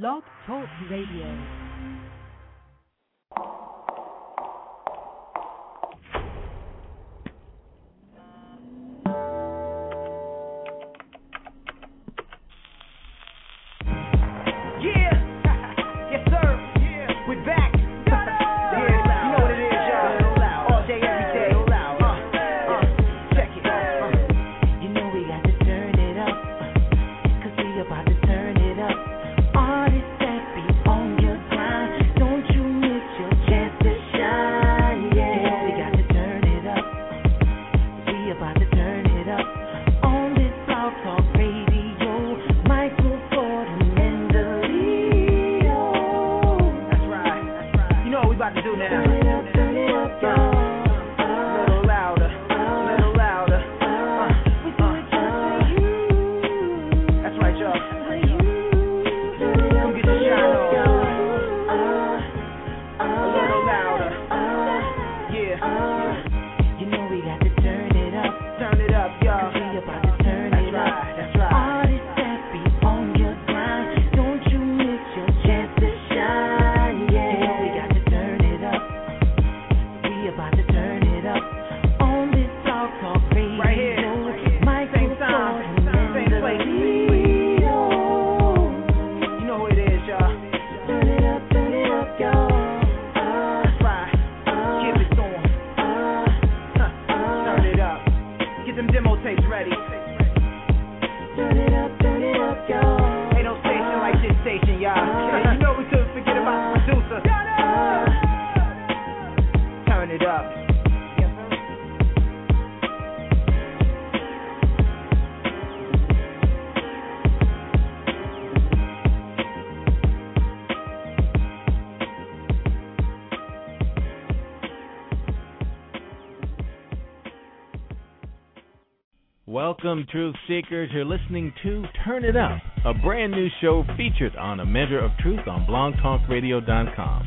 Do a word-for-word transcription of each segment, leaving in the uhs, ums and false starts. Blog Talk Radio. Welcome, Truth Seekers. You're listening to Turn It Up, a brand new show featured on A Measure of Truth on blog talk radio dot com.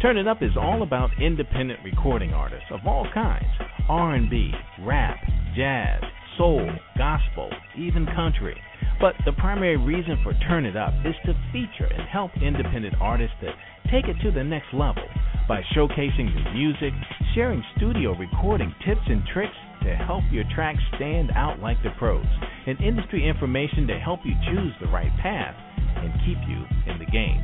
Turn It Up is all about independent recording artists of all kinds, R and B, rap, jazz, soul, gospel, even country. But the primary reason for Turn It Up is to feature and help independent artists to take it to the next level by showcasing your music, sharing studio recording tips and tricks, to help your tracks stand out like the pros, and industry information to help you choose the right path and keep you in the game.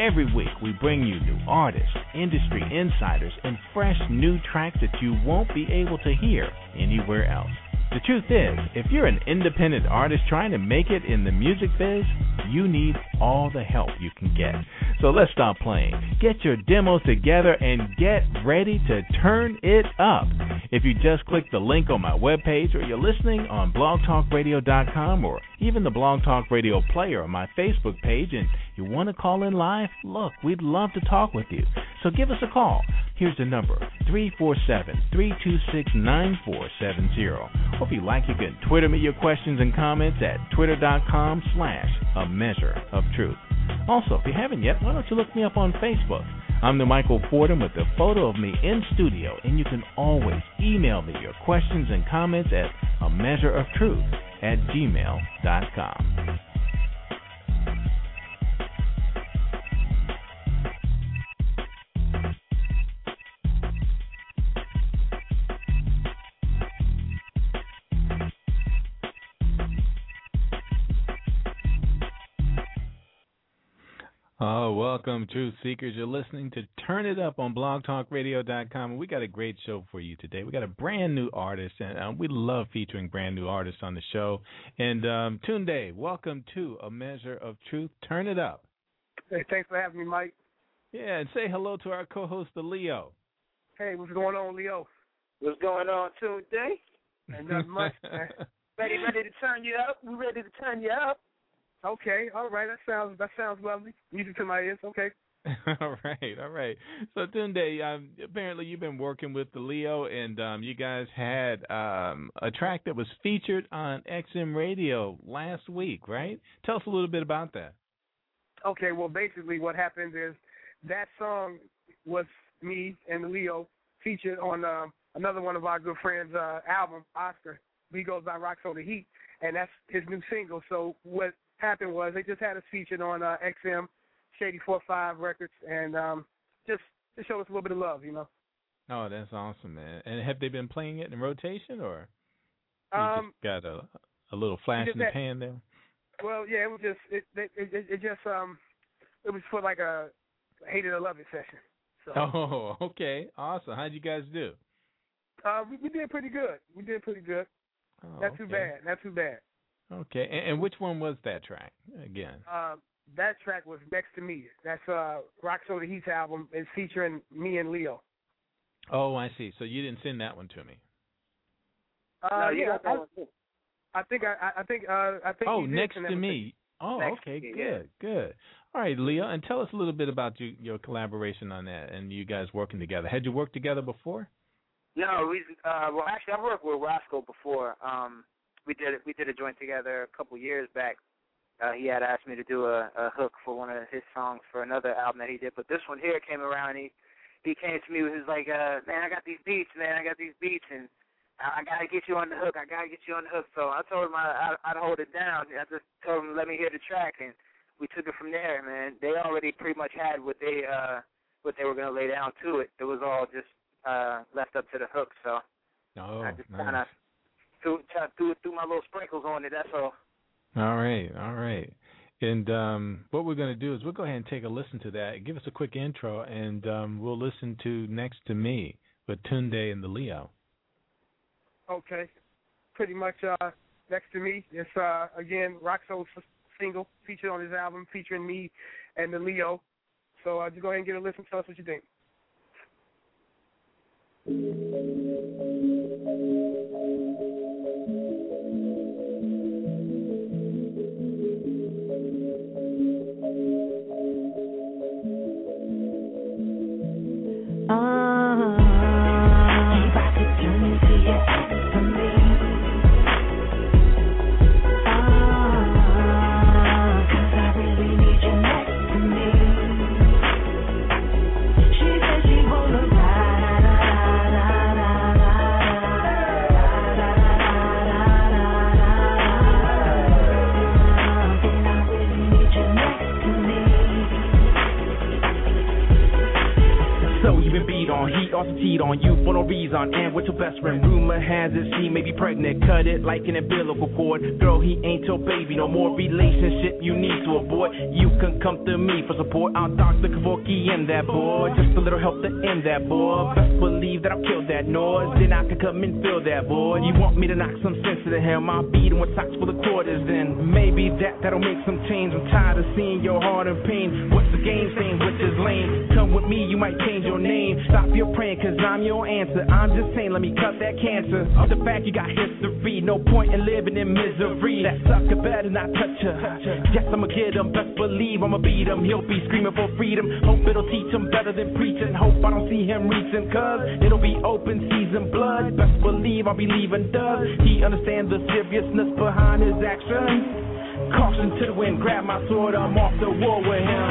Every week we bring you new artists, industry insiders, and fresh new tracks that you won't be able to hear anywhere else. The truth is, if you're an independent artist trying to make it in the music biz, you need all the help you can get. So let's stop playing. Get your demos together and get ready to turn it up. If you just click the link on my webpage or you're listening on blog talk radio dot com or even the Blog Talk Radio player on my Facebook page and you want to call in live, look, we'd love to talk with you. So give us a call. Here's the number, three four seven, three two six, nine four seven zero. Or if you like, you can Twitter me your questions and comments at twitter.com slash a measure of truth. Also, if you haven't yet, why don't you look me up on Facebook? I'm the Michael Fordham with a photo of me in studio, and you can always email me your questions and comments at a measure of truth at gmail dot com. Oh, welcome, Truth Seekers. You're listening to Turn It Up on blog talk radio dot com. We got a great show for you today. We got a brand new artist, and um, we love featuring brand new artists on the show. And um, Tunde, welcome to A Measure of Truth. Turn It Up. Hey, thanks for having me, Mike. Yeah, and say hello to our co-host, the Leo. Hey, what's going on, Leo? What's going on, Tunde? Not much. ready, ready to turn you up. We ready to turn you up. Okay, all right, that sounds that sounds lovely. Music to my ears, okay. all right, all right. So, Tunde, um, apparently you've been working with the Leo, and um, you guys had um, a track that was featured on X M Radio last week, right? Tell us a little bit about that. Okay, well, basically what happened is that song was me and the Leo featured on um, another one of our good friends' uh, album, Oscar. We Goes by Rock, So the Heat, and that's his new single. So what happened was they just had us featured on uh, X M Shady four five Records, and um, just to show us a little bit of love, you know. Oh, that's awesome, man. And have they been playing it in rotation, or you um, just got a, a little flash in the pan there? Well, yeah, it was just it it, it, it just um it was for like a hate it or love it session. So. Oh, okay, awesome. How'd you guys do? Uh, we, we did pretty good. We did pretty good. Oh, not okay. too bad. Not too bad. Okay, and, and which one was that track again? Uh, that track was Next to Me. That's uh, Rock, Soul, the Heat's album. It's featuring me and Leo. Oh, I see. So you didn't send that one to me. Uh, no, yeah, I, I, I think I, I think uh, I think. Oh, Next to Me. Oh, Next okay, me, good, yeah. good. All right, Leo, and tell us a little bit about you, your collaboration on that, and you guys working together. Had you worked together before? No, we, uh, well, actually, I worked with Roscoe before. Um, we did we did a joint together a couple years back. Uh, he had asked me to do a, a hook for one of his songs for another album that he did, but this one here came around. And he he came to me with his like, uh, man, I got these beats, man, I got these beats, and I, I gotta get you on the hook. I gotta get you on the hook. So I told him I, I, I'd hold it down. I just told him let me hear the track, and we took it from there. Man, they already pretty much had what they uh, what they were gonna lay down to it. It was all just. Uh, left up to the hook, so oh, I just nice. kind of threw, threw, threw my little sprinkles on it, that's all. All right, all right. And um, what we're going to do is we'll go ahead and take a listen to that. Give us a quick intro, and um, we'll listen to Next to Me with Tunde and the Leo. Okay, pretty much uh, Next to Me. It's, uh, again, Rock Soul's single featured on his album, featuring me and the Leo. So uh, just go ahead and get a listen. Tell us what you think. Thank you. On you for no reason, and with your best friend, rumor has it she may be pregnant. Cut it like an umbilical cord. Girl, he ain't your baby. No more relationship you need to avoid. You can come to me for support. I'm Doctor Kavorky and that boy, just a little help to end that boy. Best believe that I'll kill that noise, then I can come and fill that boy. You want me to knock some sense into him? I'll beat him with socks full of quarters, then maybe that that'll make some change. I'm tired of seeing your heart in pain. What's the game saying? Which is lame. Come with me, you might change your name. Stop your praying, 'cause I'm your answer. I'm just saying, let me cut that cancer. Off the back, you got history. No point in living in misery. That sucker better not touch her. Yes, I'ma get him. Best believe I'ma beat him. He'll be screaming for freedom. Hope it'll teach him better than preaching. Hope I don't see him reaching, 'cause it'll be open season blood. Best believe I'll be leaving dubs. He understands the seriousness behind his actions. Caution to the wind. Grab my sword. I'm off the war with him.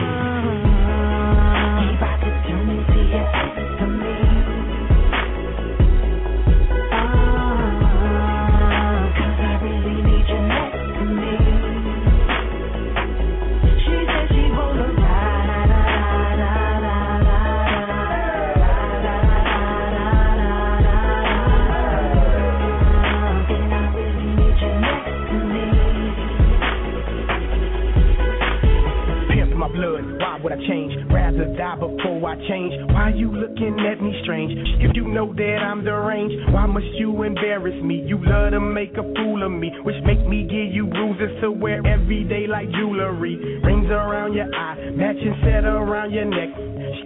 Would I change? Rather die before I change. Why you looking at me strange? If you know that I'm deranged, why must you embarrass me? You love to make a fool of me, which make me give you bruises to wear every day like jewelry. Rings around your eye, matching set around your neck.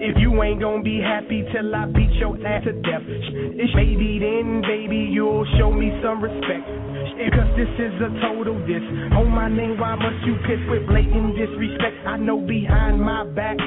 If you ain't gonna be happy till I beat your ass to death, maybe then, baby, you'll show me some respect. Because this is a total diss. On my name, why must you piss with blatant disrespect? I know behind my back,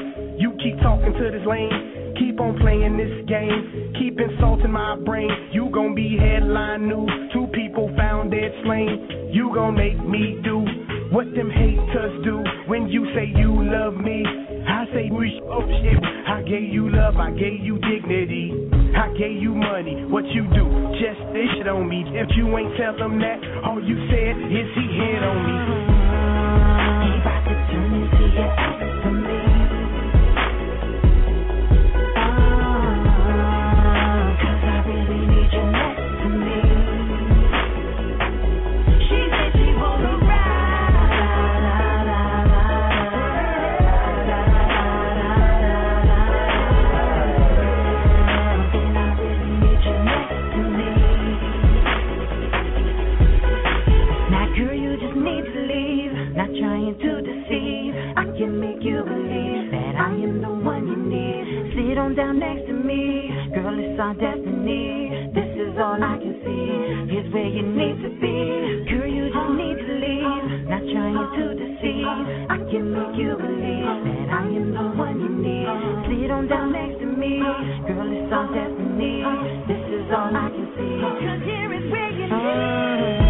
you keep talking to this lame. Keep on playing this game. Keep insulting my brain. You gon' be headline news. Two people found dead slain. You gon' make me do what them haters do. When you say you love me, I say, oh shit. I gave you love, I gave you dignity. I gave you money, what you do, just this shit on me. If you ain't tell them that, all you said is he hit on me. He about to turn his ass to me. make you believe that I am the one you need. Sit on down next to me, girl, it's our destiny. This is all I can see, here's where you need to be. Girl, you just need to leave, not trying to deceive. I can make you believe that I am the one you need. Sit on down next to me, girl, it's our destiny. This is all I can see, cause here is where you need.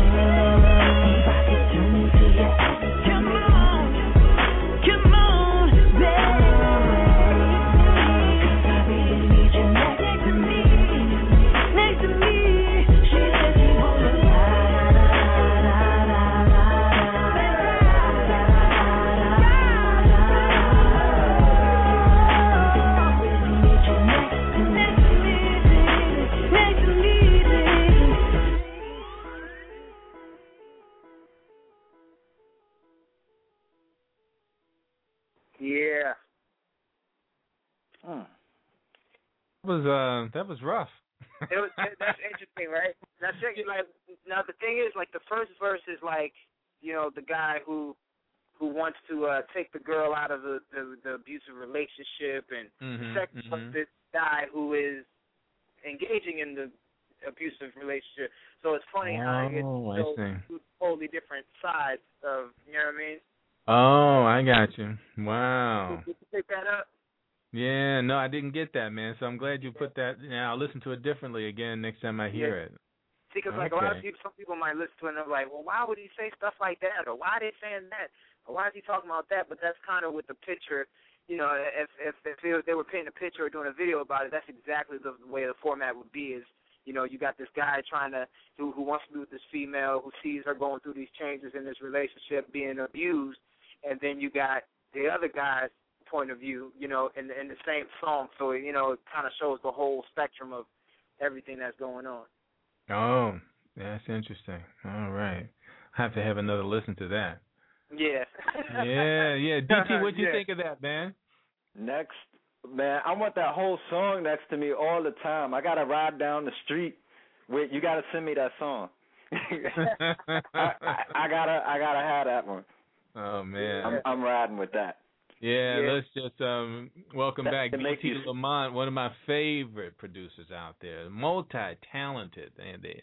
Yeah. Hmm. That was uh, that was rough. it was, that, that's interesting, right? Now, second, like, now the thing is, like, the first verse is like, you know, the guy who who wants to uh, take the girl out of the, the, the abusive relationship, and mm-hmm, the second mm-hmm. is this guy who is engaging in the abusive relationship. So it's funny oh, how it's so, two totally different sides of, you know what I mean? Oh, I got you. Wow. Did you pick that up? Yeah, no, I didn't get that, man. So I'm glad you put that. Now I'll listen to it differently again next time I hear yeah. it. See, because okay. like a lot of people, some people might listen to it and they're like, well, why would he say stuff like that? Or why are they saying that? Or why is he talking about that? But that's kind of with the picture. You know, if if, if they were painting a picture or doing a video about it, that's exactly the way the format would be is, you know, you got this guy trying to who, who wants to be with this female, who sees her going through these changes in this relationship, being abused. And then you got the other guy's point of view, you know, in the, in the same song. So, you know, it kind of shows the whole spectrum of everything that's going on. Oh, that's interesting. All right. I have to have another listen to that. Yeah. yeah, yeah. D T, what do you yeah. think of that, man? Next, man, I want that whole song next to me all the time. I got to ride down the street with, you got to send me that song. I, I, I gotta, I gotta have that one. Oh, man. I'm, I'm riding with that. Yeah, yeah. Let's just um, welcome that, back B T you... Lamont, one of my favorite producers out there, multi-talented. And the,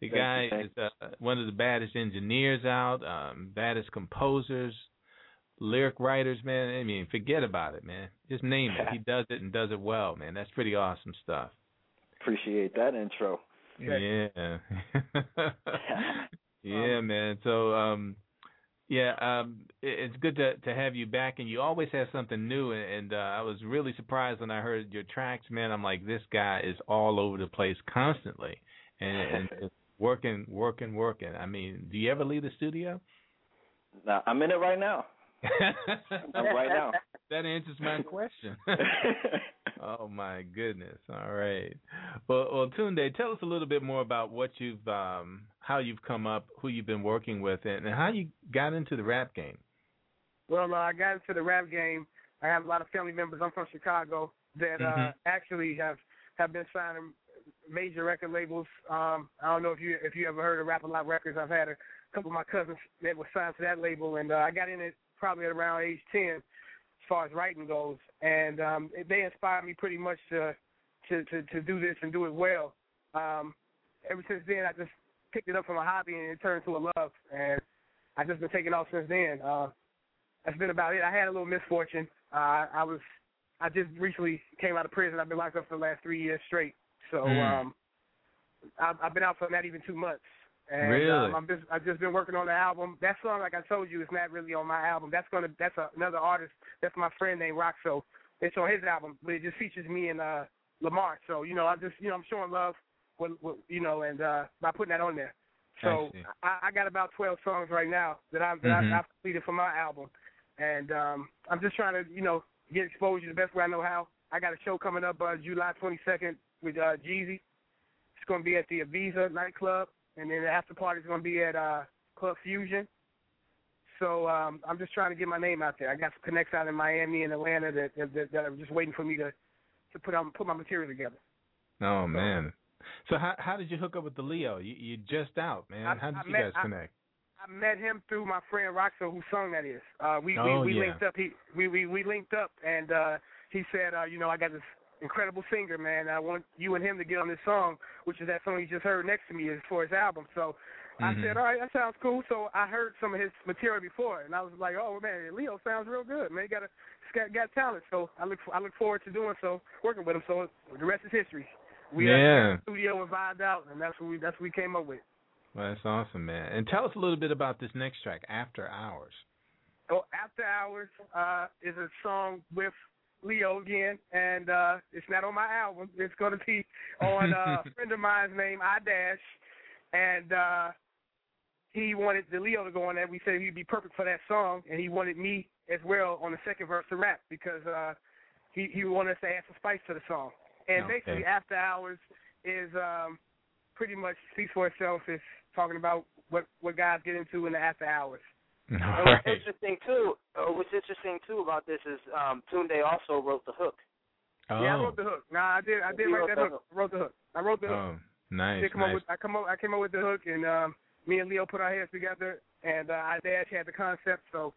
the guy is uh, one of the baddest engineers out, um, baddest composers, lyric writers, man. I mean, forget about it, man. Just name it. He does it and does it well, man. That's pretty awesome stuff. Appreciate that intro. Yeah. yeah, um, man. So, um, Yeah, um, it's good to, to have you back, and you always have something new, and, and uh, I was really surprised when I heard your tracks, man. I'm like, this guy is all over the place constantly, and, and working, working, working. I mean, do you ever leave the studio? No, I'm in it right now. I'm right now. That answers my question. Oh, my goodness. All right. Well, well, Tunde, tell us a little bit more about what you've, um, how you've come up, who you've been working with, and, and how you got into the rap game. Well, uh, I got into the rap game. I have a lot of family members. I'm from Chicago that mm-hmm. uh, actually have, have been signed to major record labels. Um, I don't know if you if you ever heard of Rap-A-Lot Records. I've had a couple of my cousins that were signed to that label, and uh, I got in it probably at around age ten. As far as writing goes, and um, they inspired me pretty much to, to to to do this and do it well. Um, ever since then, I just picked it up from a hobby and it turned to a love, and I've just been taking off since then. Uh, that's been about it. I had a little misfortune. Uh, I was I just recently came out of prison. I've been locked up for the last three years straight. So mm. um, I've, I've been out for not even two months. And, really? Um, I'm just, I've just been working on the album. That song, like I told you, is not really on my album. That's gonna. That's a, another artist. That's my friend named Rock. So it's on his album, but it just features me and uh, Lamar. So you know, I just, you know, I'm showing love, with, with, you know, and uh, by putting that on there. So I, I, I got about twelve songs right now that I've that mm-hmm. I've completed for my album, and um, I'm just trying to, you know, get exposure the best way I know how. I got a show coming up uh, July twenty-second with uh, Jeezy. It's gonna be at the Ibiza Nightclub. And then the after party is going to be at uh, Club Fusion. So um, I'm just trying to get my name out there. I got some connects out in Miami and Atlanta that that, that are just waiting for me to, to put on, put my material together. Oh, so, man. So how how did you hook up with the Leo? You, you're just out, man. I, how did I you met, guys connect? I, I I met him through my friend Roxo, whose song that is. Uh, we oh, we, we yeah. linked up. He we, we, we linked up, and uh, he said, uh, you know, I got this incredible singer, man. I want you and him to get on this song, which is that song you just heard next to me is for his album. So mm-hmm. I said, all right, that sounds cool. So I heard some of his material before, and I was like, oh man, Leo sounds real good, man. He got a got, got talent. So I look I look forward to doing so, working with him. So the rest is history. We yeah. at the studio and vibed out, and that's what we that's what we came up with. Well, that's awesome, man. And tell us a little bit about this next track, After Hours. Oh, After Hours uh, is a song with Leo again, and uh, it's not on my album. It's going to be on uh, a friend of mine's name, I Dash, and uh, he wanted the Leo to go on that. We said he'd be perfect for that song, and he wanted me as well on the second verse to rap because uh, he, he wanted us to add some spice to the song. And okay. basically, After Hours is um, pretty much speaks for itself. It's talking about what, what guys get into in the after hours. All and what's right. interesting too, uh, what's interesting too about this is um, Tunde also wrote the hook. Oh. Yeah, I wrote the hook. Nah, I did. I did write that hook. hook. I wrote the hook. I wrote the oh, hook. Nice. I, come nice. Up with, I come up. I came up with the hook, and um, me and Leo put our heads together, and uh, I Dash had the concept. So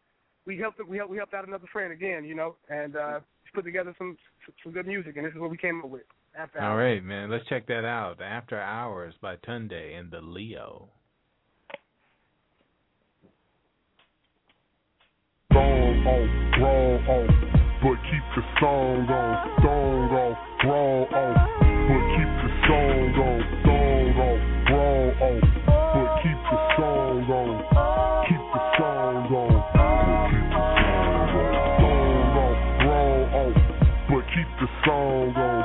we helped. We helped. We helped out another friend again, you know, and uh, put together some some good music, and this is what we came up with. After All hours. Right, man. Let's check that out. After Hours by Tunde and the Leo. Wrong on, wrong on, but keep the song on. Don't on, wrong on, but keep the song on. Don't on, wrong on, but keep the song on. Keep the song on, but keep the song on. Don't on, wrong on, but keep the song on.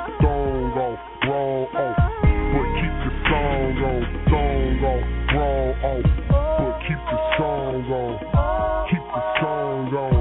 Don't on, wrong on, but keep the song on. Don't on, wrong on, but keep the song on.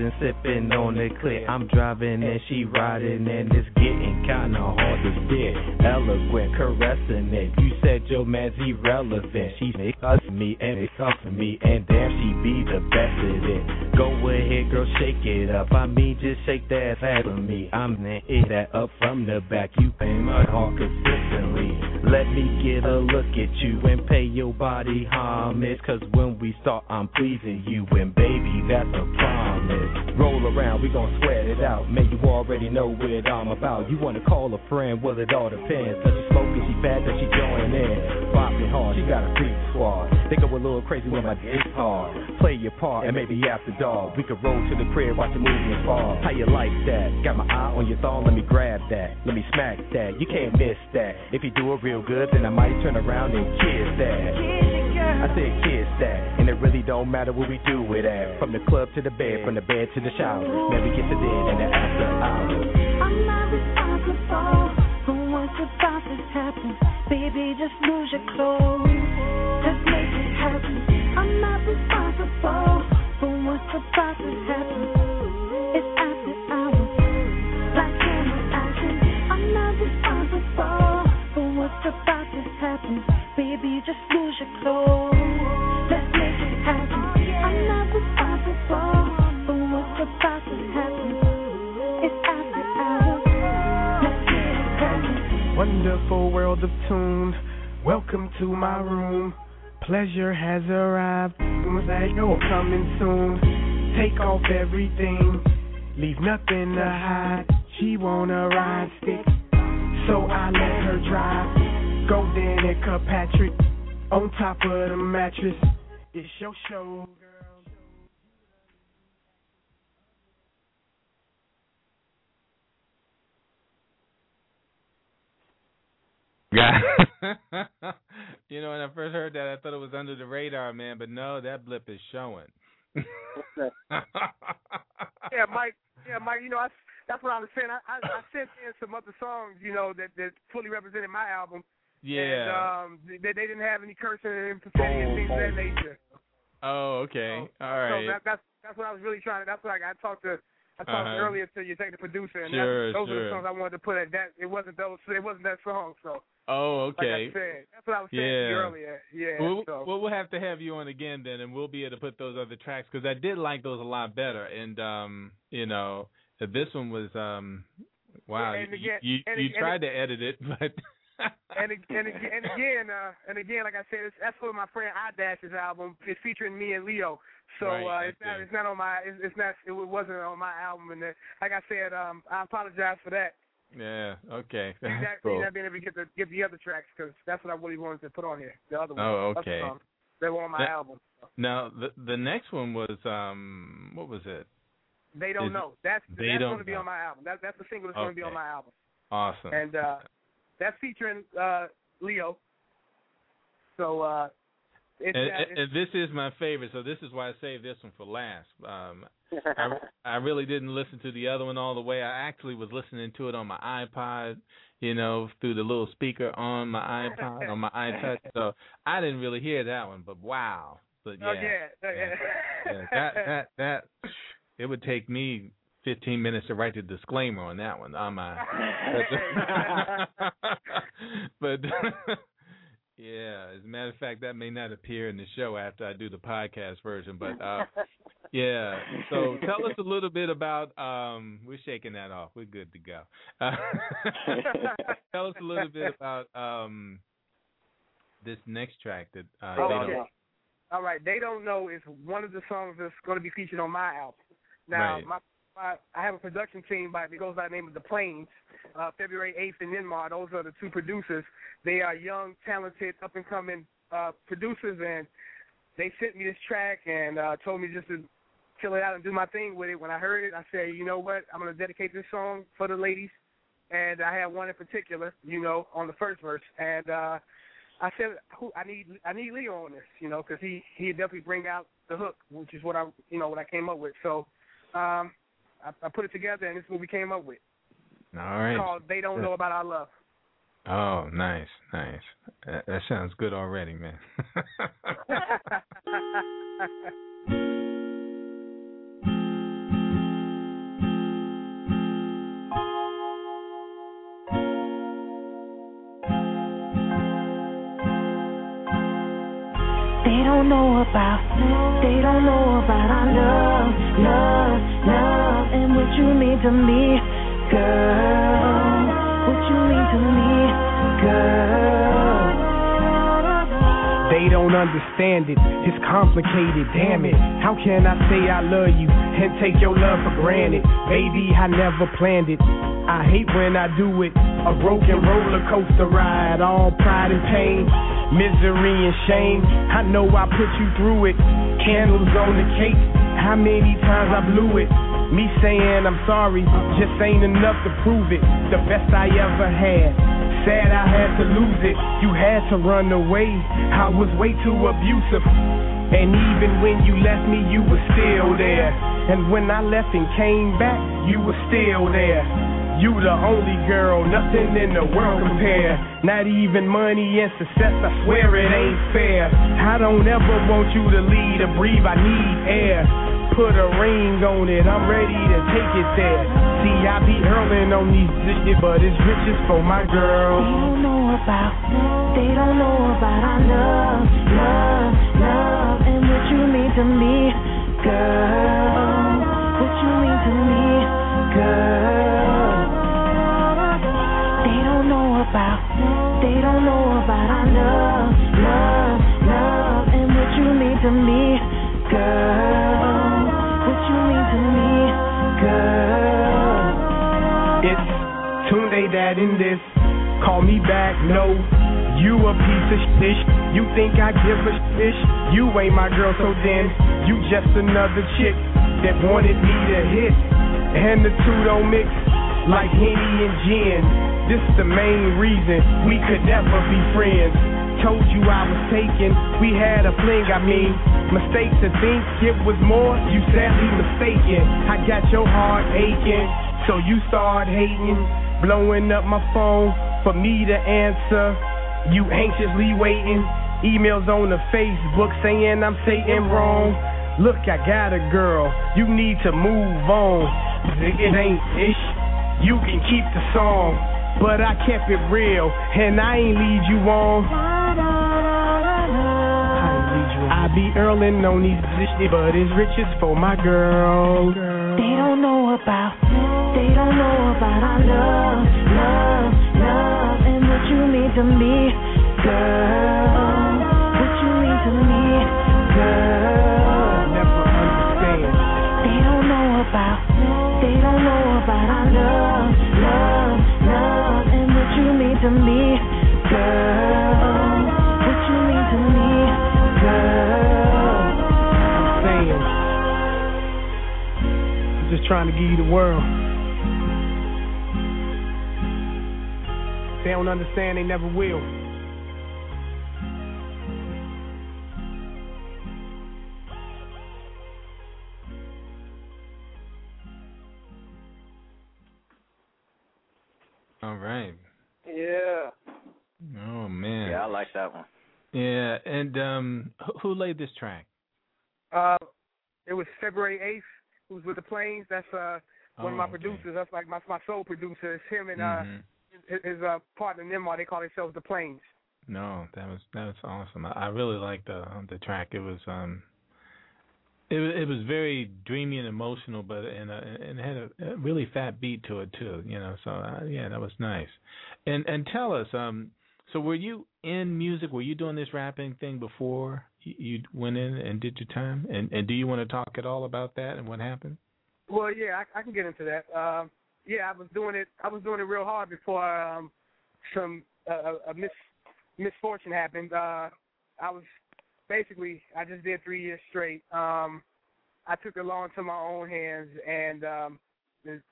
And sipping on the clear, I'm driving and she riding, and it's getting kinda hard to steer. Eloquent, caressing it. You said your man's irrelevant. She cuss me and cuff me, and damn, she be the best at it. Go ahead, girl, shake it up. I mean, just shake that ass out of me. I'm gonna hit that up from the back. You pay my heart consistently. Let me get a look at you and pay your body homage. Cause when we start, I'm pleasing you, and baby, that's a promise. Roll around, we gon' sweat it out. Man, you already know what I'm about. You wanna call a friend, well it all depends. Does she smoke, is she fat, does she join in? Bopping hard, she got a freak squad. They go a little crazy when my dick's hard. Play your part, and maybe after dark we could roll to the crib, watch a movie and fall. How you like that? Got my eye on your thong, let me grab that. Let me smack that, you can't miss that. If you do it real good, then I might turn around and kiss that. I said kiss that, and it really don't matter what we do with that. From the club to the bed, from the bed to the shower. Man, we get to bed in the after hours. I'm not responsible for what's about to happen. Baby, just lose your clothes, just make it happen. I'm not responsible for what's about to happen. It's after hours, like camera action. I'm not responsible for what's about to happen. Baby, just lose your clothes. Let's make it happen. I'm not responsible for what's about to happen. It's after hours. Let's make it happen. Wonderful world of tune. Welcome to my room. Pleasure has arrived. Mosaico coming soon. Take off everything. Leave nothing to hide. She wanna ride stick, so I let her drive. Golden and Kirkpatrick on top of the mattress. It's your show, girl. Yeah. You know, when I first heard that, I thought it was under the radar, man. But no, that blip is showing. Yeah, Mike. Yeah, Mike. You know, I. That's what I was saying. I, I, I sent in some other songs, you know, that, that fully represented my album. Yeah. And, um, they, they didn't have any cursing and profanity and things of that nature. Oh, okay. So, all right. So that, that's that's what I was really trying to. That's like I talked to. I talked uh-huh. earlier to your executive producer, and sure, that, those sure. are the songs I wanted to put at that. It wasn't those. It wasn't that song. So. Oh, okay. Like I said, that's what I was saying yeah. earlier. Yeah. Well, so. well, we'll have to have you on again then, and we'll be able to put those other tracks because I did like those a lot better, and um, you know. This one was, um, wow, again, you, you, you tried it, to edit it, but and, and and again, uh, and again, like I said, it's, that's what my friend iDash's album is featuring me and Leo. So right, uh, it's, not, it's not on my, it's, it's not, it wasn't on my album. And uh, like I said, um, I apologize for that. Yeah. Okay. Exactly. Cool. Not being able to get the get the other tracks because that's what I really wanted to put on here. The other one. Oh, okay. Song, they were on my that, album. So. Now the the next one was um what was it? They don't is, know. That's that's going to be on my album. That, that's the single that's okay. going to be on my album. Awesome. And uh, that's featuring uh, Leo. So uh, it's, and, uh, it's, and this is my favorite. So this is why I saved this one for last. Um, I, I really didn't listen to the other one all the way. I actually was listening to it on my iPod, you know, through the little speaker on my iPod, on my iTouch. So I didn't really hear that one. But wow. But yeah, oh, yeah. yeah, yeah, yeah. That that that. It would take me fifteen minutes to write the disclaimer on that one. On my, but yeah, as a matter of fact, that may not appear in the show after I do the podcast version. But uh, yeah, so tell us a little bit about. Um, we're shaking that off. We're good to go. Uh, tell us a little bit about um, this next track that uh, oh, they don't. Okay. All right, They Don't Know is one of the songs that's going to be featured on my album. Now, right. my, my, I have a production team by it goes by the name of The Planes, uh, February eighth and Denmark. Those are the two producers. They are young, talented, up-and-coming uh, producers, and they sent me this track and uh, told me just to chill it out and do my thing with it. When I heard it, I said, you know what, I'm going to dedicate this song for the ladies, and I have one in particular, you know, on the first verse, and uh, I said, I need I need Leo on this, you know, because he he'd definitely bring out the hook, which is what I you know what I came up with. So. Um, I, I put it together, and this is what we came up with. All right. It's called They Don't Know About Our Love. Oh, nice, nice. That, that sounds good already, man. They don't know about, they don't know about our love, love. What you mean to me, girl? What you mean to me, girl? They don't understand it. It's complicated, damn it. How can I say I love you and take your love for granted? Baby, I never planned it. I hate when I do it. A broken roller coaster ride, all pride and pain, misery and shame. I know I put you through it. Candles on the cake. How many times I blew it? Me saying I'm sorry just ain't enough to prove it. The best I ever had, sad I had to lose it. You had to run away, I was way too abusive. And even when you left me, you were still there. And when I left and came back, you were still there. You the only girl, nothing in the world compare. Not even money and success, I swear it ain't fair. I don't ever want you to leave or breathe, I need air. Put a ring on it, I'm ready to take it there. See, I be hurling on these dishes, but it's riches for my girl. They don't know about, they don't know about our love, love, love. And what you mean to me, girl. What you mean to me, girl. They don't know about, they don't know about our love, love, love. And what you mean to me, girl. You mean to me, girl. It's Tunde that in this. Call me back, no. You a piece of shit. You think I give a shit? You ain't my girl, so then you just another chick that wanted me to hit. And the two don't mix like Henny and Gin. This the main reason we could never be friends. Told you I was taken, we had a fling, I mean. Mistakes to think it was more, you sadly mistaken. I got your heart aching, so you start hating. Blowing up my phone for me to answer. You anxiously waiting, emails on the Facebook saying I'm saying wrong. Look, I got a girl, you need to move on. It ain't ish, you can keep the song. But I kept it real, and I ain't lead you on. I be earling on these bitches, but it's riches for my girl. They don't know about, they don't know about our love, love, love. And what you mean to me, girl. What you mean to me, girl. Never understand. They don't know about, they don't know about our love, love, love. And what you mean to me, girl. What you mean to me, girl. I'm saying, I'm just trying to give you the world. They don't understand, they never will. All right. Yeah. Oh, man. Yeah, I like that one. Yeah, and um, who laid this track? Uh, it was February eighth, who was with The Planes. That's uh, one oh, of my producers. Okay. That's like my, my soul producer. It's him and... Mm-hmm. uh, his uh, partner in them, they call themselves The Planes. No, that was that was awesome. I, I really liked the the track. It was um, it it was very dreamy and emotional, but and and it had a, a really fat beat to it too. You know, so uh, yeah, that was nice. And and tell us, um, so were you in music? Were you doing this rapping thing before you went in and did your time? And and do you want to talk at all about that and what happened? Well, yeah, I, I can get into that. Uh, Yeah, I was doing it. I was doing it real hard before um, some uh, a mis- misfortune happened. Uh, I was basically I just did three years straight. Um, I took the law into my own hands, and um,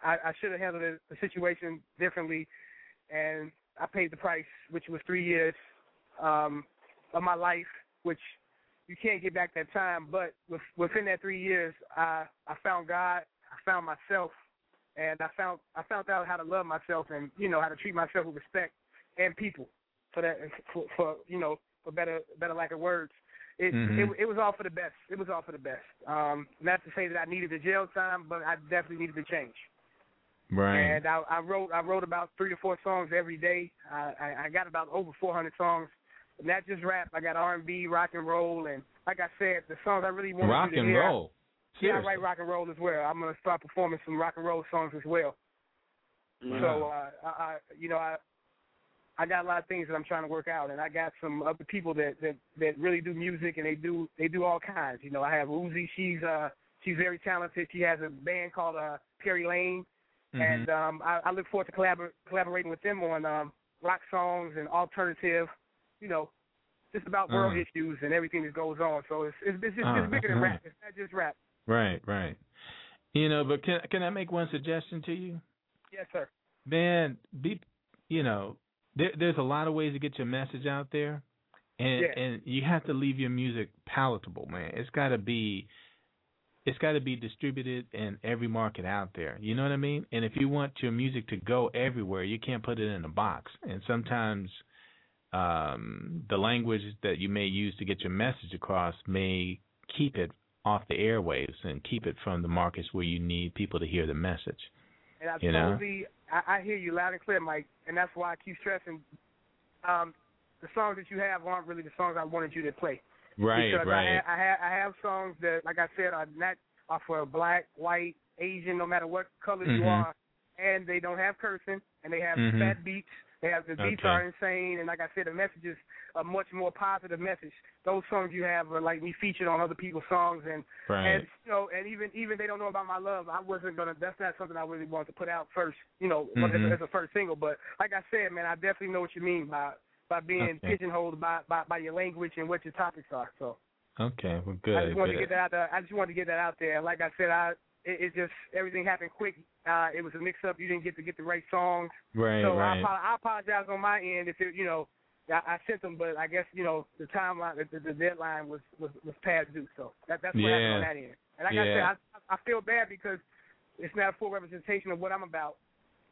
I, I should have handled it, the situation differently. And I paid the price, which was three years um, of my life, which you can't get back that time. But with, within that three years, I I found God. I found myself. And I found I found out how to love myself and, you know, how to treat myself with respect and people for that for, for you know, for better better lack of words. It, mm-hmm. it it was all for the best. It was all for the best. Um, not to say that I needed the jail time, but I definitely needed the change. Right. And I, I wrote I wrote about three or four songs every day. I, I, I got about over four hundred songs. Not just rap. I got R and B, rock and roll, and like I said, the songs I really wanted rock to and hear. Roll. Seriously. Yeah, I write rock and roll as well. I'm going to start performing some rock and roll songs as well. Wow. So, uh, I, I, you know, I I got a lot of things that I'm trying to work out, and I got some other people that, that, that really do music, and they do they do all kinds. You know, I have Uzi. She's uh she's very talented. She has a band called uh, Perry Lane, mm-hmm. and um, I, I look forward to collabor- collaborating with them on um, rock songs and alternative, you know, just about world uh-huh. issues and everything that goes on. So it's it's, it's, just, uh-huh. it's bigger than rap. It's not just rap. Right, right. You know, but can can I make one suggestion to you? Yes, sir. Man, be you know, there, there's a lot of ways to get your message out there, and yeah. and you have to leave your music palatable, man. It's got to be, it's got to be distributed in every market out there. You know what I mean? And if you want your music to go everywhere, you can't put it in a box. And sometimes, um, the language that you may use to get your message across may keep it off the airwaves and keep it from the markets where you need people to hear the message. And I you totally, know? I, I hear you loud and clear, Mike, and that's why I keep stressing um, the songs that you have aren't really the songs I wanted you to play. Right, because right. I, I, have, I have songs that, like I said, are not are for black, white, Asian, no matter what color mm-hmm. you are, and they don't have cursing, and they have mm-hmm. fat beats. They have the beats okay. are insane, and like I said, the message is a much more positive message. Those songs you have are like me featured on other people's songs, and right. and you know, and even even they don't know about my love. I wasn't gonna. That's not something I really wanted to put out first, you know, mm-hmm. as a first single. But like I said, man, I definitely know what you mean by by being okay. pigeonholed by, by by your language and what your topics are. So okay, well, good. I just wanted good. to get that out there. I just wanted to get that out there. Like I said, I. It, it just, everything happened quick. Uh, it was a mix-up. You didn't get to get the right songs. Right, so right. I, I apologize on my end if, it, you know, I, I sent them, but I guess, you know, the timeline, the, the deadline was, was, was past due. So that, that's what yeah. happened on that end. And like yeah. I said, I, I feel bad because it's not a full representation of what I'm about.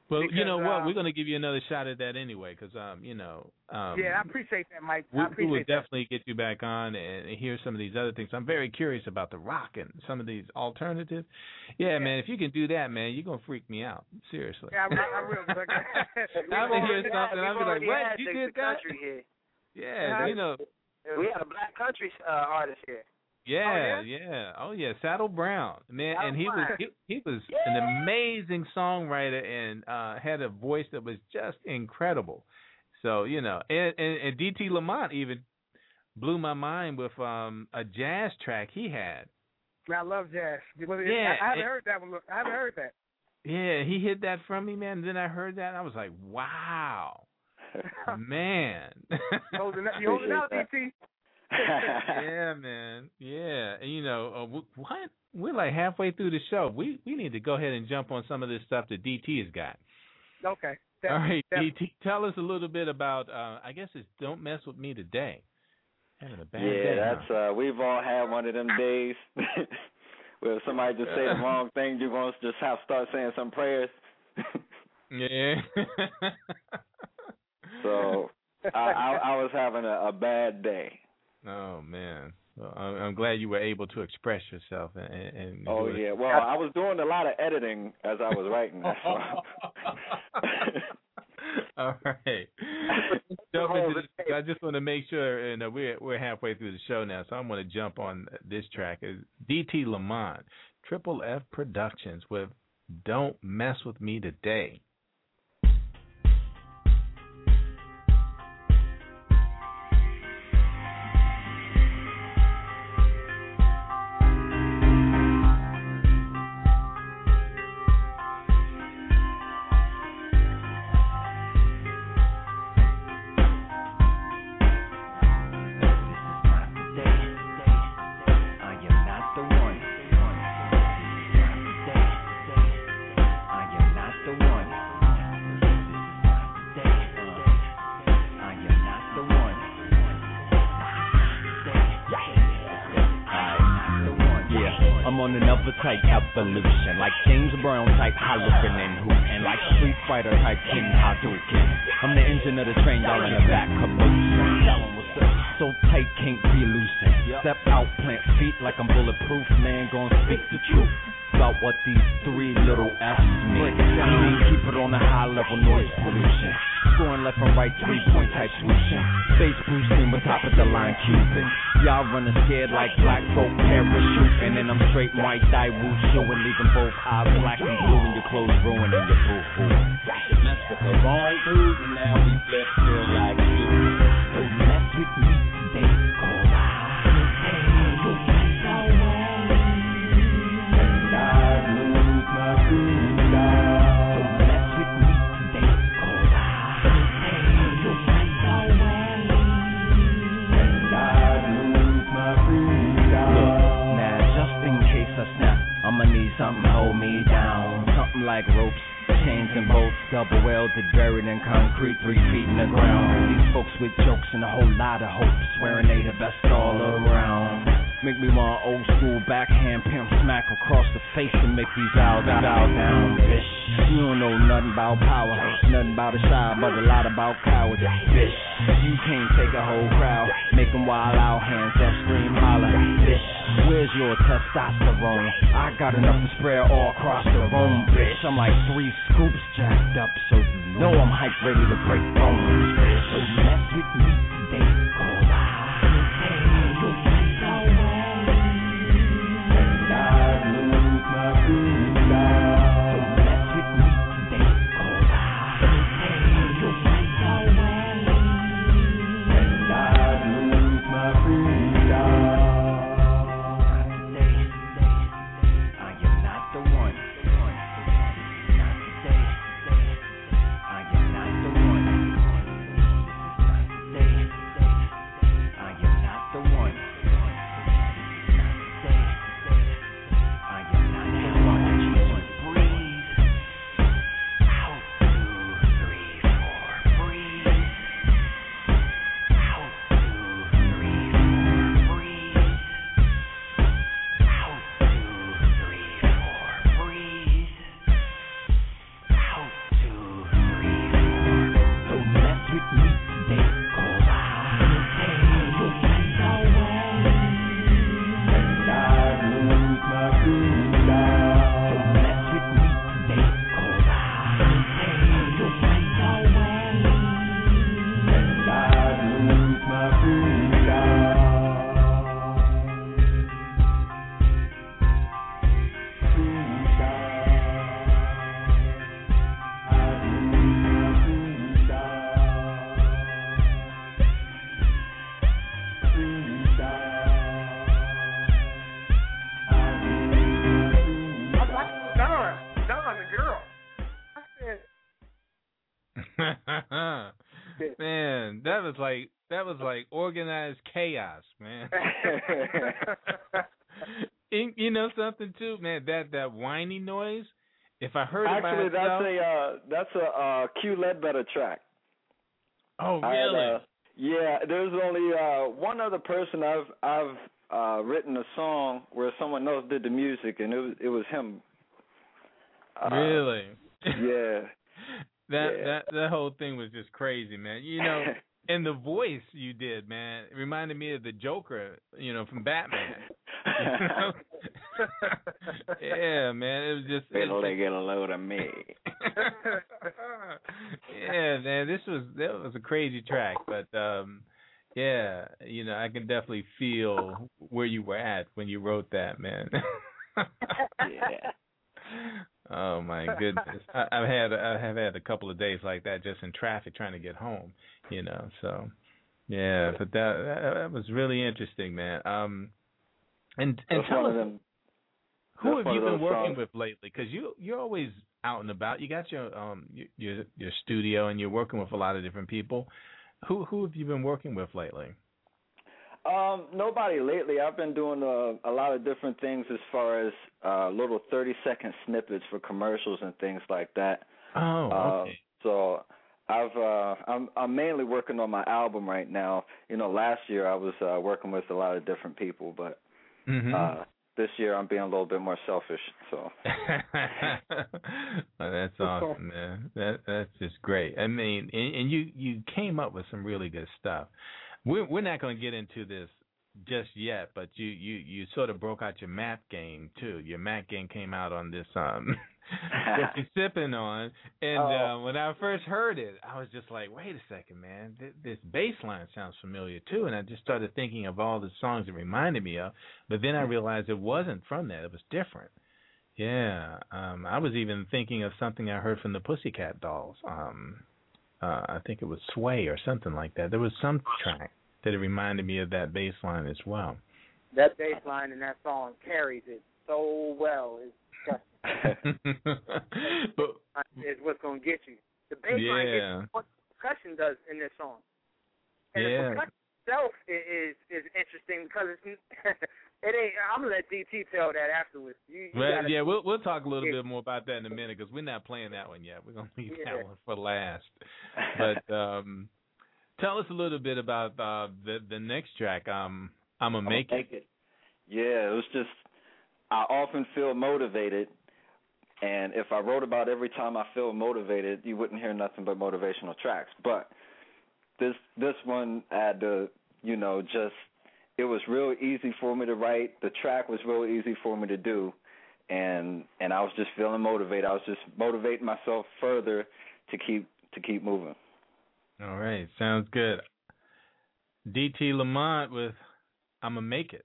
Well, because, you know what? Uh, We're going to give you another shot at that anyway because, um, you know. Um, yeah, I appreciate that, Mike. I appreciate we will that. definitely get you back on and hear some of these other things. I'm very curious about the rock and some of these alternative. Yeah, yeah. man, if you can do that, man, you're going to freak me out. Seriously. Yeah, I, I will. I'm going to hear something. I'm going to be like, what? You did that? Here. Yeah, uh-huh. you know. We had a black country uh, artist here. Yeah, oh, yeah, yeah. Oh, yeah, Saddle Brown. Man, and he was he, he was yeah. an amazing songwriter and uh, had a voice that was just incredible. So, you know, and, and, and D T Lamont even blew my mind with um, a jazz track he had. I love jazz. Yeah, I, I haven't it, heard that one. Look, I haven't heard that. Yeah, he hid that from me, man. And then I heard that, and I was like, wow, man. You holding out, D T. Yeah, man. Yeah, and, you know, uh, what? We're like halfway through the show. We we need to go ahead and jump on some of this stuff that D T has got. Okay. That, All right, that, D T, tell us a little bit about, uh, I guess it's Don't Mess With Me Today. Having a bad yeah, day, that's huh? uh, we've all had one of them days where if somebody just say the wrong thing, you're going to just have to start saying some prayers. Yeah. So I, I, I was having a, a bad day. Oh, man. Well, I'm glad you were able to express yourself. And, and oh, yeah. Well, I was doing a lot of editing as I was writing that song. All right. The, I just want to make sure, and we're, we're halfway through the show now, so I'm going to jump on this track. D T Lamont, Triple F Productions with Don't Mess With Me Today. Evolution, like James Brown type Holocaust who, and like Street Fighter type King Hadouken. I'm the engine of the train, y'all in the back caboose. So tight, can't be loosened. Step out, plant feet like I'm bulletproof. Man, gon' speak the truth about what these three little F's mean. I mean, keep it on a high level, noise pollution. Scoring left and right, three point type solution. Face boosting with top of the line keeping. Y'all running scared like black folk parachuting. And I'm straight white dye woo showing, leaving both eyes black and blue. And your clothes ruined and your boo boo. Mess with the wrong dude, and now we flip still like you. Don't mess with me today, cause I lose my food. Something hold me down, something like ropes, chains and bolts, double welded, buried in concrete, three feet in the ground. These folks with jokes and a whole lot of hope, swearing they the best all around. Make me want old school backhand pimp smack across the face and make these owls bow down, bitch. You don't know nothing about power, nothing about a shy, but a lot about cowardice, bitch. You can't take a whole crowd, make them wild out, hands up, scream, holler, bitch. Where's your testosterone? I got enough to spread all across the room, bitch. I'm like three scoops jacked up, so you know I'm hyped, ready to break bones, bitch. So mess with me today, cause I lose my food. on the girl. I said, man, that was like that was like organized chaos, man. You know something too, man. That that whiny noise. If I heard actually, it by myself, that's a uh, that's a uh, Q Ledbetter track. Oh really? I, uh, yeah. There's only uh, one other person I've I've uh, written a song where someone else did the music, and it was it was him. Uh, really? Yeah. that yeah. that that whole thing was just crazy, man. You know, and the voice you did, man, it reminded me of the Joker, you know, from Batman. You know? Yeah, man, it was just it'll they get a load of me. Yeah, man, this was that was a crazy track, but um, yeah, you know, I can definitely feel where you were at when you wrote that, man. Yeah. Oh my goodness, I, I've had I have had a couple of days like that just in traffic trying to get home, you know. So yeah, but that that, that was really interesting, man. Um, and and that's tell us. Them. Who That's have you been working songs. with lately? Because you you're always out and about. You got your um your your studio and you're working with a lot of different people. Who who have you been working with lately? Um, nobody lately. I've been doing a, a lot of different things as far as uh, little thirty second snippets for commercials and things like that. Oh, okay. Uh, so I've uh, I'm I'm mainly working on my album right now. You know, last year I was uh, working with a lot of different people, but. Mm-hmm. uh, This year I'm being a little bit more selfish, so. Well, that's awesome, man. That that's just great. I mean, and, and you you came up with some really good stuff. We're we're not going to get into this just yet, but you, you, you sort of broke out your map game too. Your map game came out on this um that you're sipping on, and oh. uh, when I first heard it, I was just like, wait a second, man, Th- this bass line sounds familiar too, and I just started thinking of all the songs it reminded me of, but then I realized it wasn't from that, it was different. Yeah, um, I was even thinking of something I heard from the Pussycat Dolls. Um, uh, I think it was Sway or something like that. There was some track that it reminded me of that bass line as well. That bass line in that song carries it so well. It's but, is what's going to get you. The bass yeah. line is what percussion does in this song. And yeah. the percussion itself is, is interesting because it's, it ain't. I'm going to let D T tell that afterwards. You, you well, gotta, yeah, we'll we'll talk a little yeah. bit more about that in a minute because we're not playing that one yet. We're going to leave yeah. that one for last. But um, tell us a little bit about uh, the, the next track, um, I'm going to Make It. it. Yeah, it was just I often feel motivated, and if I wrote about every time I feel motivated, you wouldn't hear nothing but motivational tracks. But this this one had to, you know, just it was real easy for me to write. The track was real easy for me to do, and and I was just feeling motivated. I was just motivating myself further to keep to keep moving. All right, sounds good. D T Lamont with "I'ma Make It."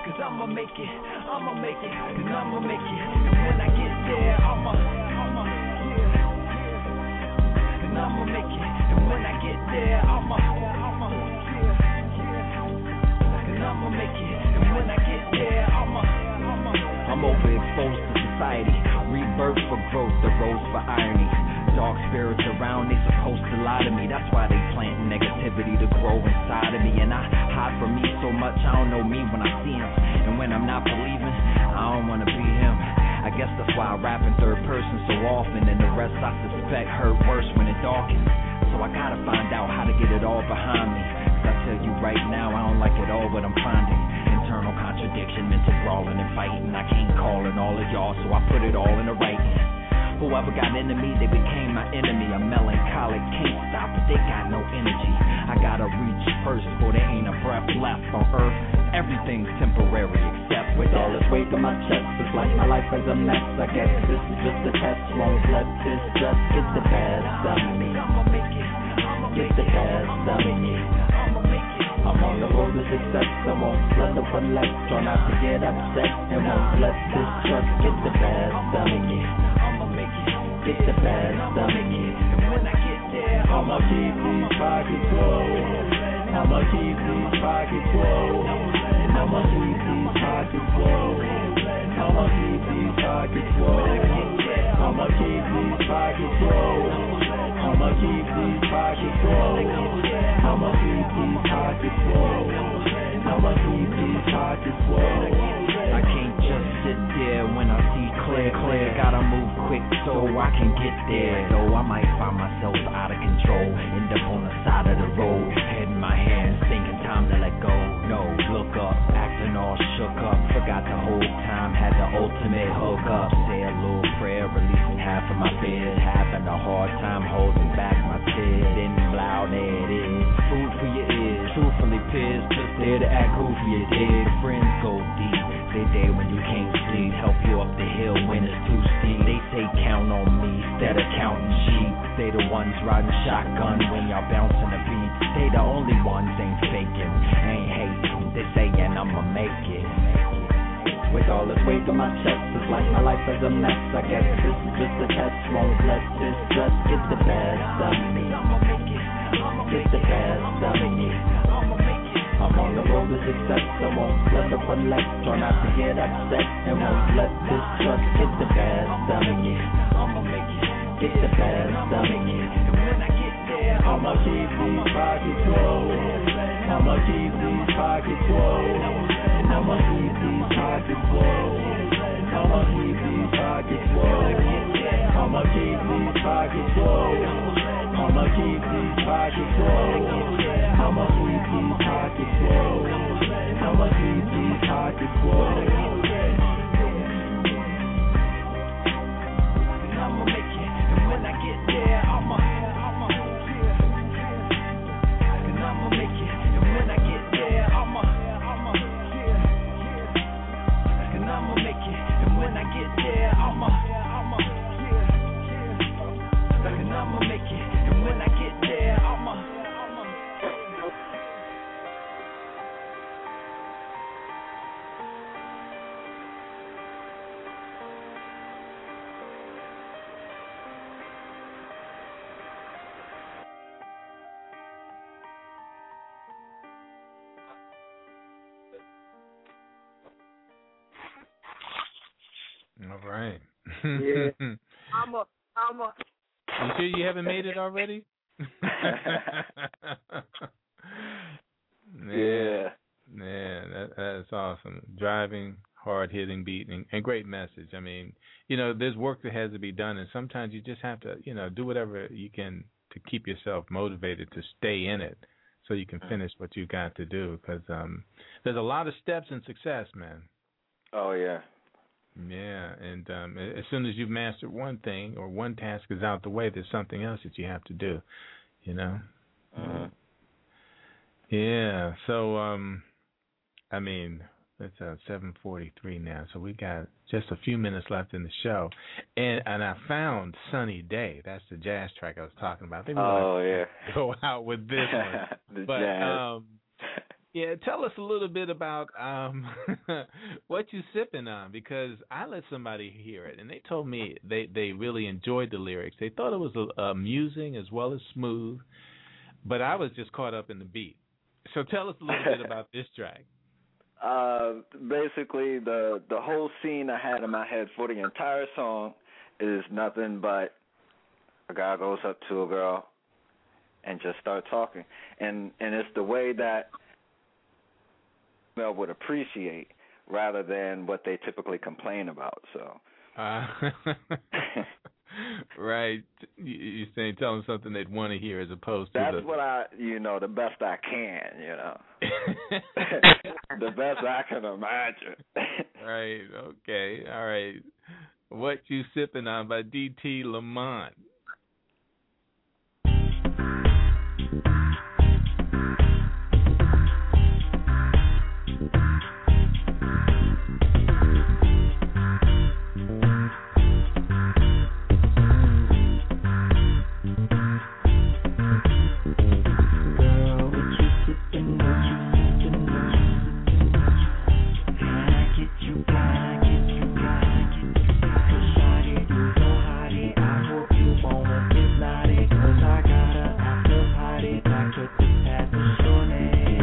Cause I'ma make it, I'ma make it, and I'ma make it. And when I get there, I'ma, I'ma, yeah. And I'ma make it, and when I get there, I'ma, I'ma, yeah. And I'ma make it, and when I get there, I'ma, I'ma. I'm overexposed to society, rebirth for growth, the roads for irony. Dark spirits around, they supposed to lie to me. That's why they plant negativity to grow inside of me. And I hide from me so much, I don't know me when I see him. And when I'm not believing, I don't want to be him. I guess that's why I rap in third person so often. And the rest I suspect hurt worse when it darkens. So I gotta find out how to get it all behind me. Cause I tell you right now, I don't like it all, but I'm finding internal contradiction, mental brawling and fighting. I can't call in all of y'all, so I put it all in the writing. Whoever got into me, they became my enemy. I'm melancholic, can't stop it, they got no energy. I gotta reach first, for there ain't a breath left on earth. Everything's temporary, except with all this weight on my chest. It's like my life is a mess, I guess this is just a test. Won't let this stress get the best of me. Get the best of me. I'm on the road to success, I won't let up and left. Try not to get upset, and won't let this stress get the best of me. Get the best of me. And when I get there, I'ma keep these pockets low. I'ma I'ma keep these pockets full. I'ma keep these pockets full. I'ma keep these pockets full. I'ma keep these pockets full. I'ma keep these pockets full. I'ma keep these pockets full. I'ma keep these pockets full. I can't just sit there when I see clear, clear. Gotta move quick so I can get there. Though I might find myself out of control, end up on the side of the road, head in my hands, thinking time to let go. No, look up, acting all shook up. Forgot the whole time, had the ultimate hook up. Say a little prayer, releasing half of my fears. Having a hard time holding back my tears. Then loud, there it is. Food for your ears, truthfully peers. Just there to act goofy, you dig. Friends go deep. They there when you can't sleep, help you up the hill when it's too steep. They say count on me instead of counting sheep. They the ones riding shotgun when y'all bouncing the beat. They the only ones ain't faking, ain't hating. They saying I'ma make it. With all this weight on my chest, it's like my life is a mess. I guess this is just a test. Won't let this stress get the best of me. Get the best of me. I'm on the road to success, I won't let up or less. Try not to get upset, and won't let this trust get the best of me. Get the best of me. I'ma keep these pockets low. I'ma keep these pockets low. I'ma keep these pockets low. I'ma keep these pockets low. I'ma keep these pockets low. I'ma keep these pockets low. I'ma keep these pockets low. I'ma keep these pockets low. And I'ma make it. And when I get there, I'ma, I'ma. And I'ma make it. And when I get there, I'ma, I'ma. And I'ma make it. And when I get there, I'ma, I'ma. And I'ma make it. When I get there, I'm a, I'm a. All right. Yeah. I'm a, I'm a. You sure you haven't made it already? man, yeah. Man, that, that is awesome. Driving, hard-hitting beat, and, and great message. I mean, you know, there's work that has to be done, and sometimes you just have to, you know, do whatever you can to keep yourself motivated to stay in it so you can finish what you got to do because um, there's a lot of steps in success, man. Oh, yeah. Yeah, and um, as soon as you've mastered one thing or one task is out the way, there's something else that you have to do, you know? Uh-huh. Yeah, so, um, I mean, it's uh, seven forty-three now, so we got just a few minutes left in the show. And and I found Sunny Day. That's the jazz track I was talking about. I think we oh, yeah. Go out with this one. the but, jazz. Um, Yeah, tell us a little bit about um, what you sipping on, because I let somebody hear it, and they told me they, they really enjoyed the lyrics. They thought it was amusing as well as smooth, but I was just caught up in the beat. So tell us a little bit about this track. Uh, basically, the, the whole scene I had in my head for the entire song is nothing but a guy goes up to a girl and just start talking. And, and it's the way that would appreciate rather than what they typically complain about. So, uh, right? You're saying tell them something they'd want to hear as opposed to that's the, what I, you know, the best I can, you know, the best I can imagine. Right? Okay. All right. What You Sipping On by D T Lamont. Your name.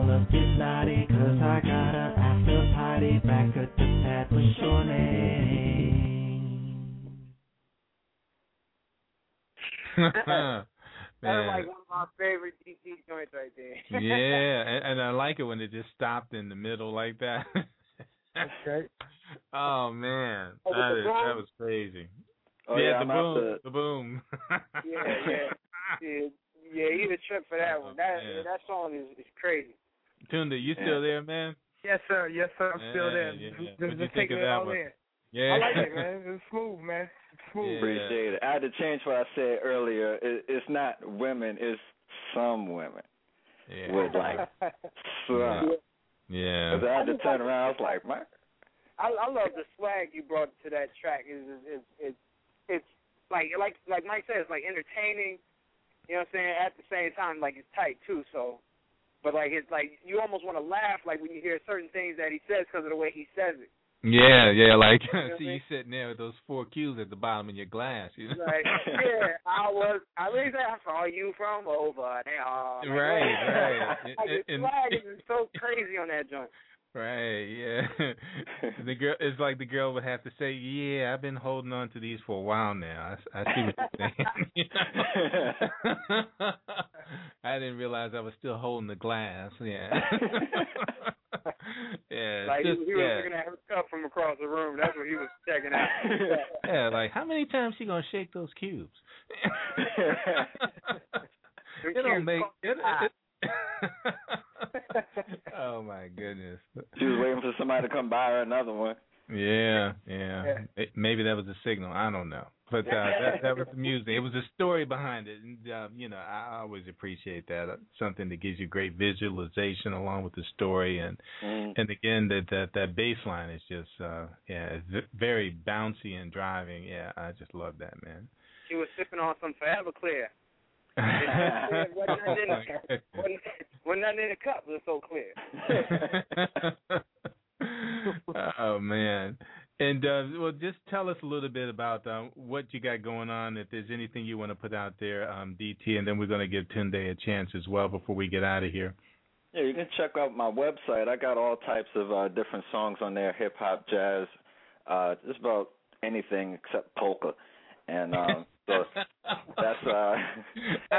all of it naughty, cause I got a after party back at the pad with your name. Man. That's like one of my favorite D C joints right there. Yeah, and, and I like it when it just stopped in the middle like that. Okay. Oh, man. Oh, that, is, that was crazy. Oh, yeah, yeah, the, boom, to... the boom. Yeah, yeah. Yeah. Yeah, he's a trip for that one. That yeah. that song is, is crazy. Tunde, you still yeah. there, man? Yes, sir. Yes, sir. I'm yeah, still there. Yeah, yeah. Just, just taking it all one? in. Yeah. I like it, man. It's smooth, man. It's smooth. Yeah. Appreciate it. I had to change what I said earlier. It, it's not women. It's some women. Yeah. With like some. Yeah. Because yeah. I had to turn around. I was like, man. I, I love the swag you brought to that track. It's, it's, it's, it's like, like, like Mike said, it's like entertaining. You know what I'm saying? At the same time, like, it's tight, too, so. But, like, it's like you almost want to laugh, like, when you hear certain things that he says because of the way he says it. Yeah, yeah, like, you know see, you sitting there with those four Qs at the bottom of your glass, you know? Like, yeah, I was, I was, I saw you from over now. Like, right, right. Like, the and, flag and, is so crazy on that joint. Right, yeah. The girl, it's like the girl would have to say, yeah, I've been holding on to these for a while now. I, I see what you're saying. You know? I didn't realize I was still holding the glass. Yeah. Yeah. Like, just, he was yeah. looking at her cup from across the room. That's what he was checking out. Yeah, like, how many times she going to shake those cubes? It don't make... It, it, oh my goodness. She was waiting for somebody to come buy her another one. Yeah, yeah. It, maybe that was a signal. I don't know. But uh, that, that was the music. It was a story behind it. And, uh, you know, I always appreciate that. Something that gives you great visualization along with the story. And mm. and again, that, that, that bass line is just, uh, yeah, it's very bouncy and driving. Yeah, I just love that, man. She was sipping on some Everclear. When nothing in the cup was so clear. Oh man! And uh, well, just tell us a little bit about uh, what you got going on. If there's anything you want to put out there, um, D T, and then we're going to give Tunde a chance as well before we get out of here. Yeah, you can check out my website. I got all types of uh, different songs on there: hip hop, jazz, uh, just about anything except polka. And um, so that's uh. I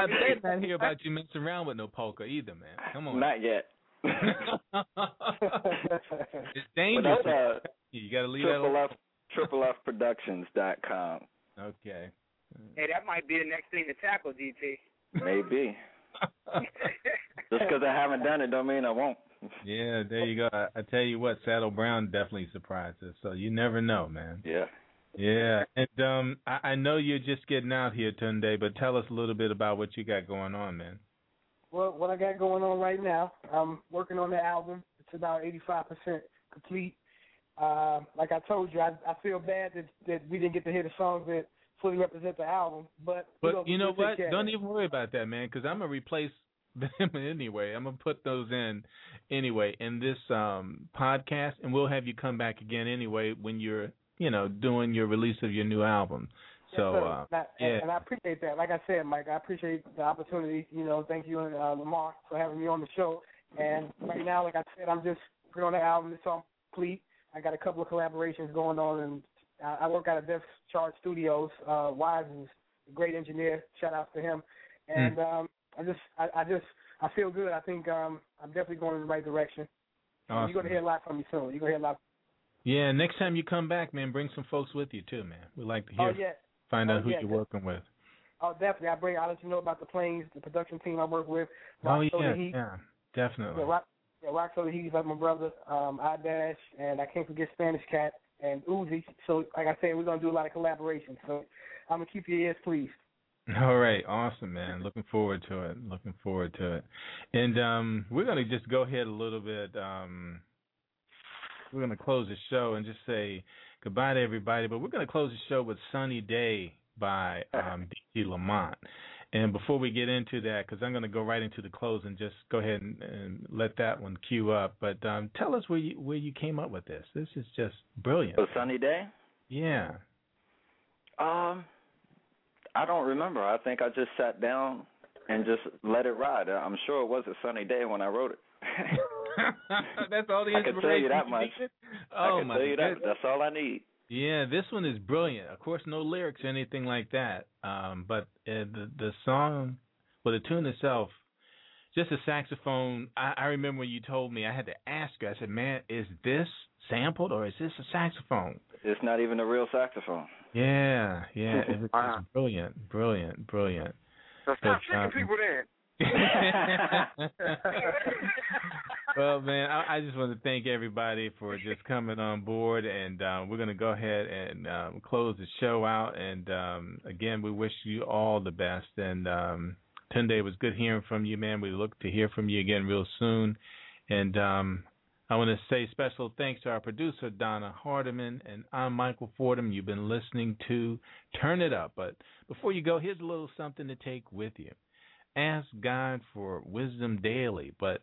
bet not hear about you messing around with no polka either, man. Come on. Not yet. It's dangerous. But uh, you gotta leave triple that. F, triple F Productions dot com. Okay. Hey, that might be the next thing to tackle, D T. Maybe. Just because I haven't done it, don't mean I won't. Yeah, there you go. I, I tell you what, Saddle Brown definitely surprised us. So you never know, man. Yeah. Yeah, and um, I, I know you're just getting out here, Tunde, but tell us a little bit about what you got going on, man. Well, what I got going on right now, I'm working on the album. It's about eighty-five percent complete. Uh, like I told you, I, I feel bad that, that we didn't get to hear the songs that fully represent the album. But, but you know what? Don't even worry about that, man, because I'm going to replace them anyway. I'm going to put those in anyway in this um, podcast, and we'll have you come back again anyway when you're – you know, doing your release of your new album. Yes, so, uh, and, I, yeah. and I appreciate that. Like I said, Mike, I appreciate the opportunity. You know, thank you, and uh, Lamar, for having me on the show. And right now, like I said, I'm just putting on the album. It's all complete. I got a couple of collaborations going on, and I, I work out of Death Charge Studios. Uh, Wise is a great engineer. Shout out to him. And mm. um, I just, I, I just, I feel good. I think um, I'm definitely going in the right direction. Awesome. You're going to hear a lot from me soon. You're going to hear a lot. Yeah, next time you come back, man, bring some folks with you too, man. We'd like to hear, oh, yeah. find oh, out who yeah. you're working with. Oh, definitely. I bring. I'll let you know about the Planes, the production team I work with. Rock, oh yeah, Soda Heat. yeah, definitely. Yeah, Rock, yeah, Rock Soda Heat is like my brother. Um, I Dash, and I can't forget Spanish Cat and Uzi. So, like I said, we're gonna do a lot of collaboration. So, I'm gonna keep your ears pleased. All right, awesome, man. Looking forward to it. Looking forward to it. And um, we're gonna just go ahead a little bit. Um, We're going to close the show and just say goodbye to everybody, but we're going to close the show with Sunny Day by um, D T Lamont. And before we get into that, because I'm going to go right into the close and just go ahead and, and let that one queue up, but um, tell us where you, where you came up with this. This is just brilliant. Oh, Sunny Day? Yeah. Um, I don't remember. I think I just sat down and just let it ride. I'm sure it was a sunny day when I wrote it. That's all the inspiration. I can tell you that much. Oh, I can my tell you that. That's all I need. Yeah, this one is brilliant. Of course, no lyrics or anything like that. Um, but uh, the the song, well, the tune itself, just a saxophone. I, I remember when you told me, I had to ask her. I said, man, is this sampled or is this a saxophone? It's not even a real saxophone. Yeah, yeah. It, it's brilliant, brilliant, brilliant. So stop tricking people in. Well, man, I, I just want to thank everybody for just coming on board, and um, we're going to go ahead and um, close the show out. And um, again, we wish you all the best. And um, Tunde, it was good hearing from you, man. We look to hear from you again real soon. And um, I want to say special thanks to our producer, Donna Hardiman, and I'm Michael Fordham. You've been listening to Turn It Up. But before you go, here's a little something to take with you. Ask God for wisdom daily, but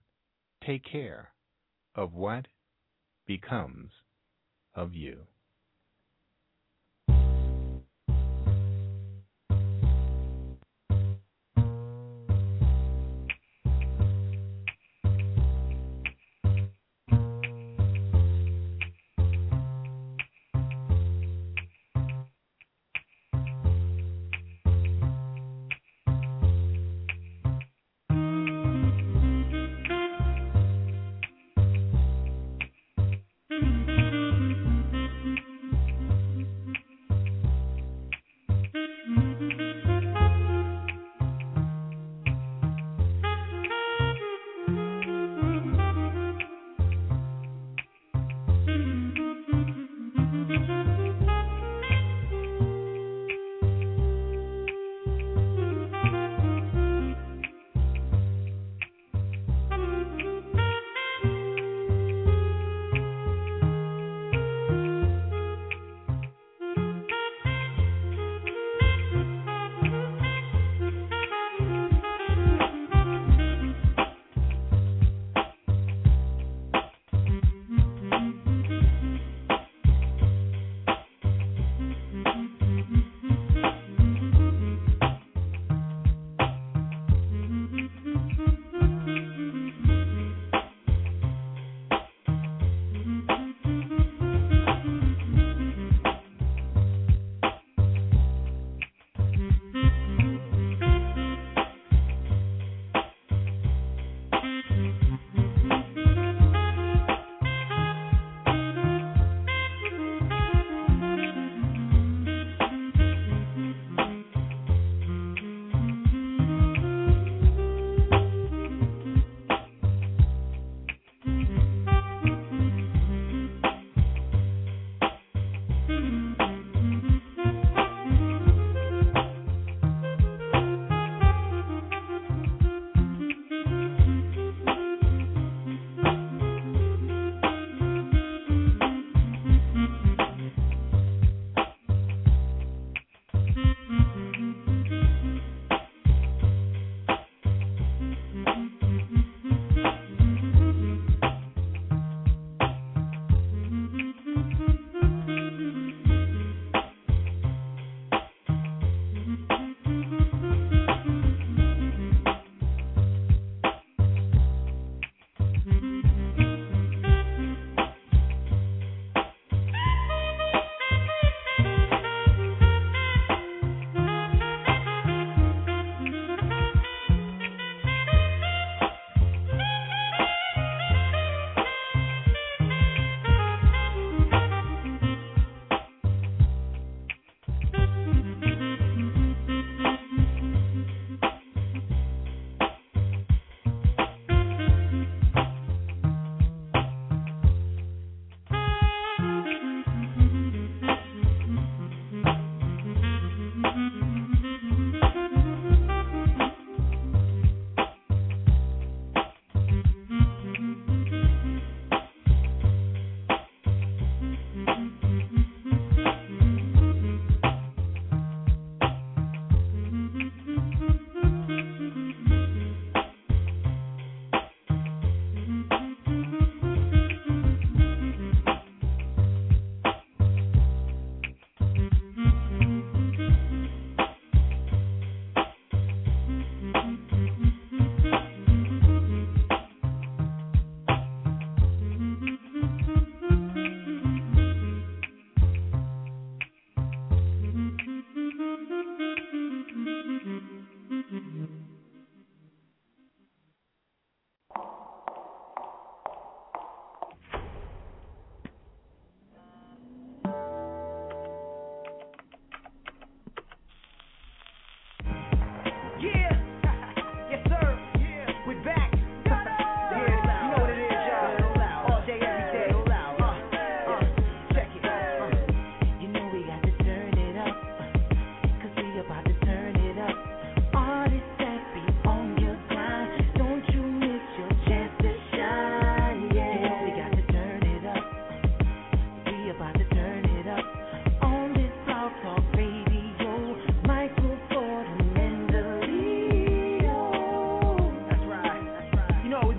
take care of what becomes of you.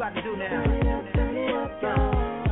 about to do now.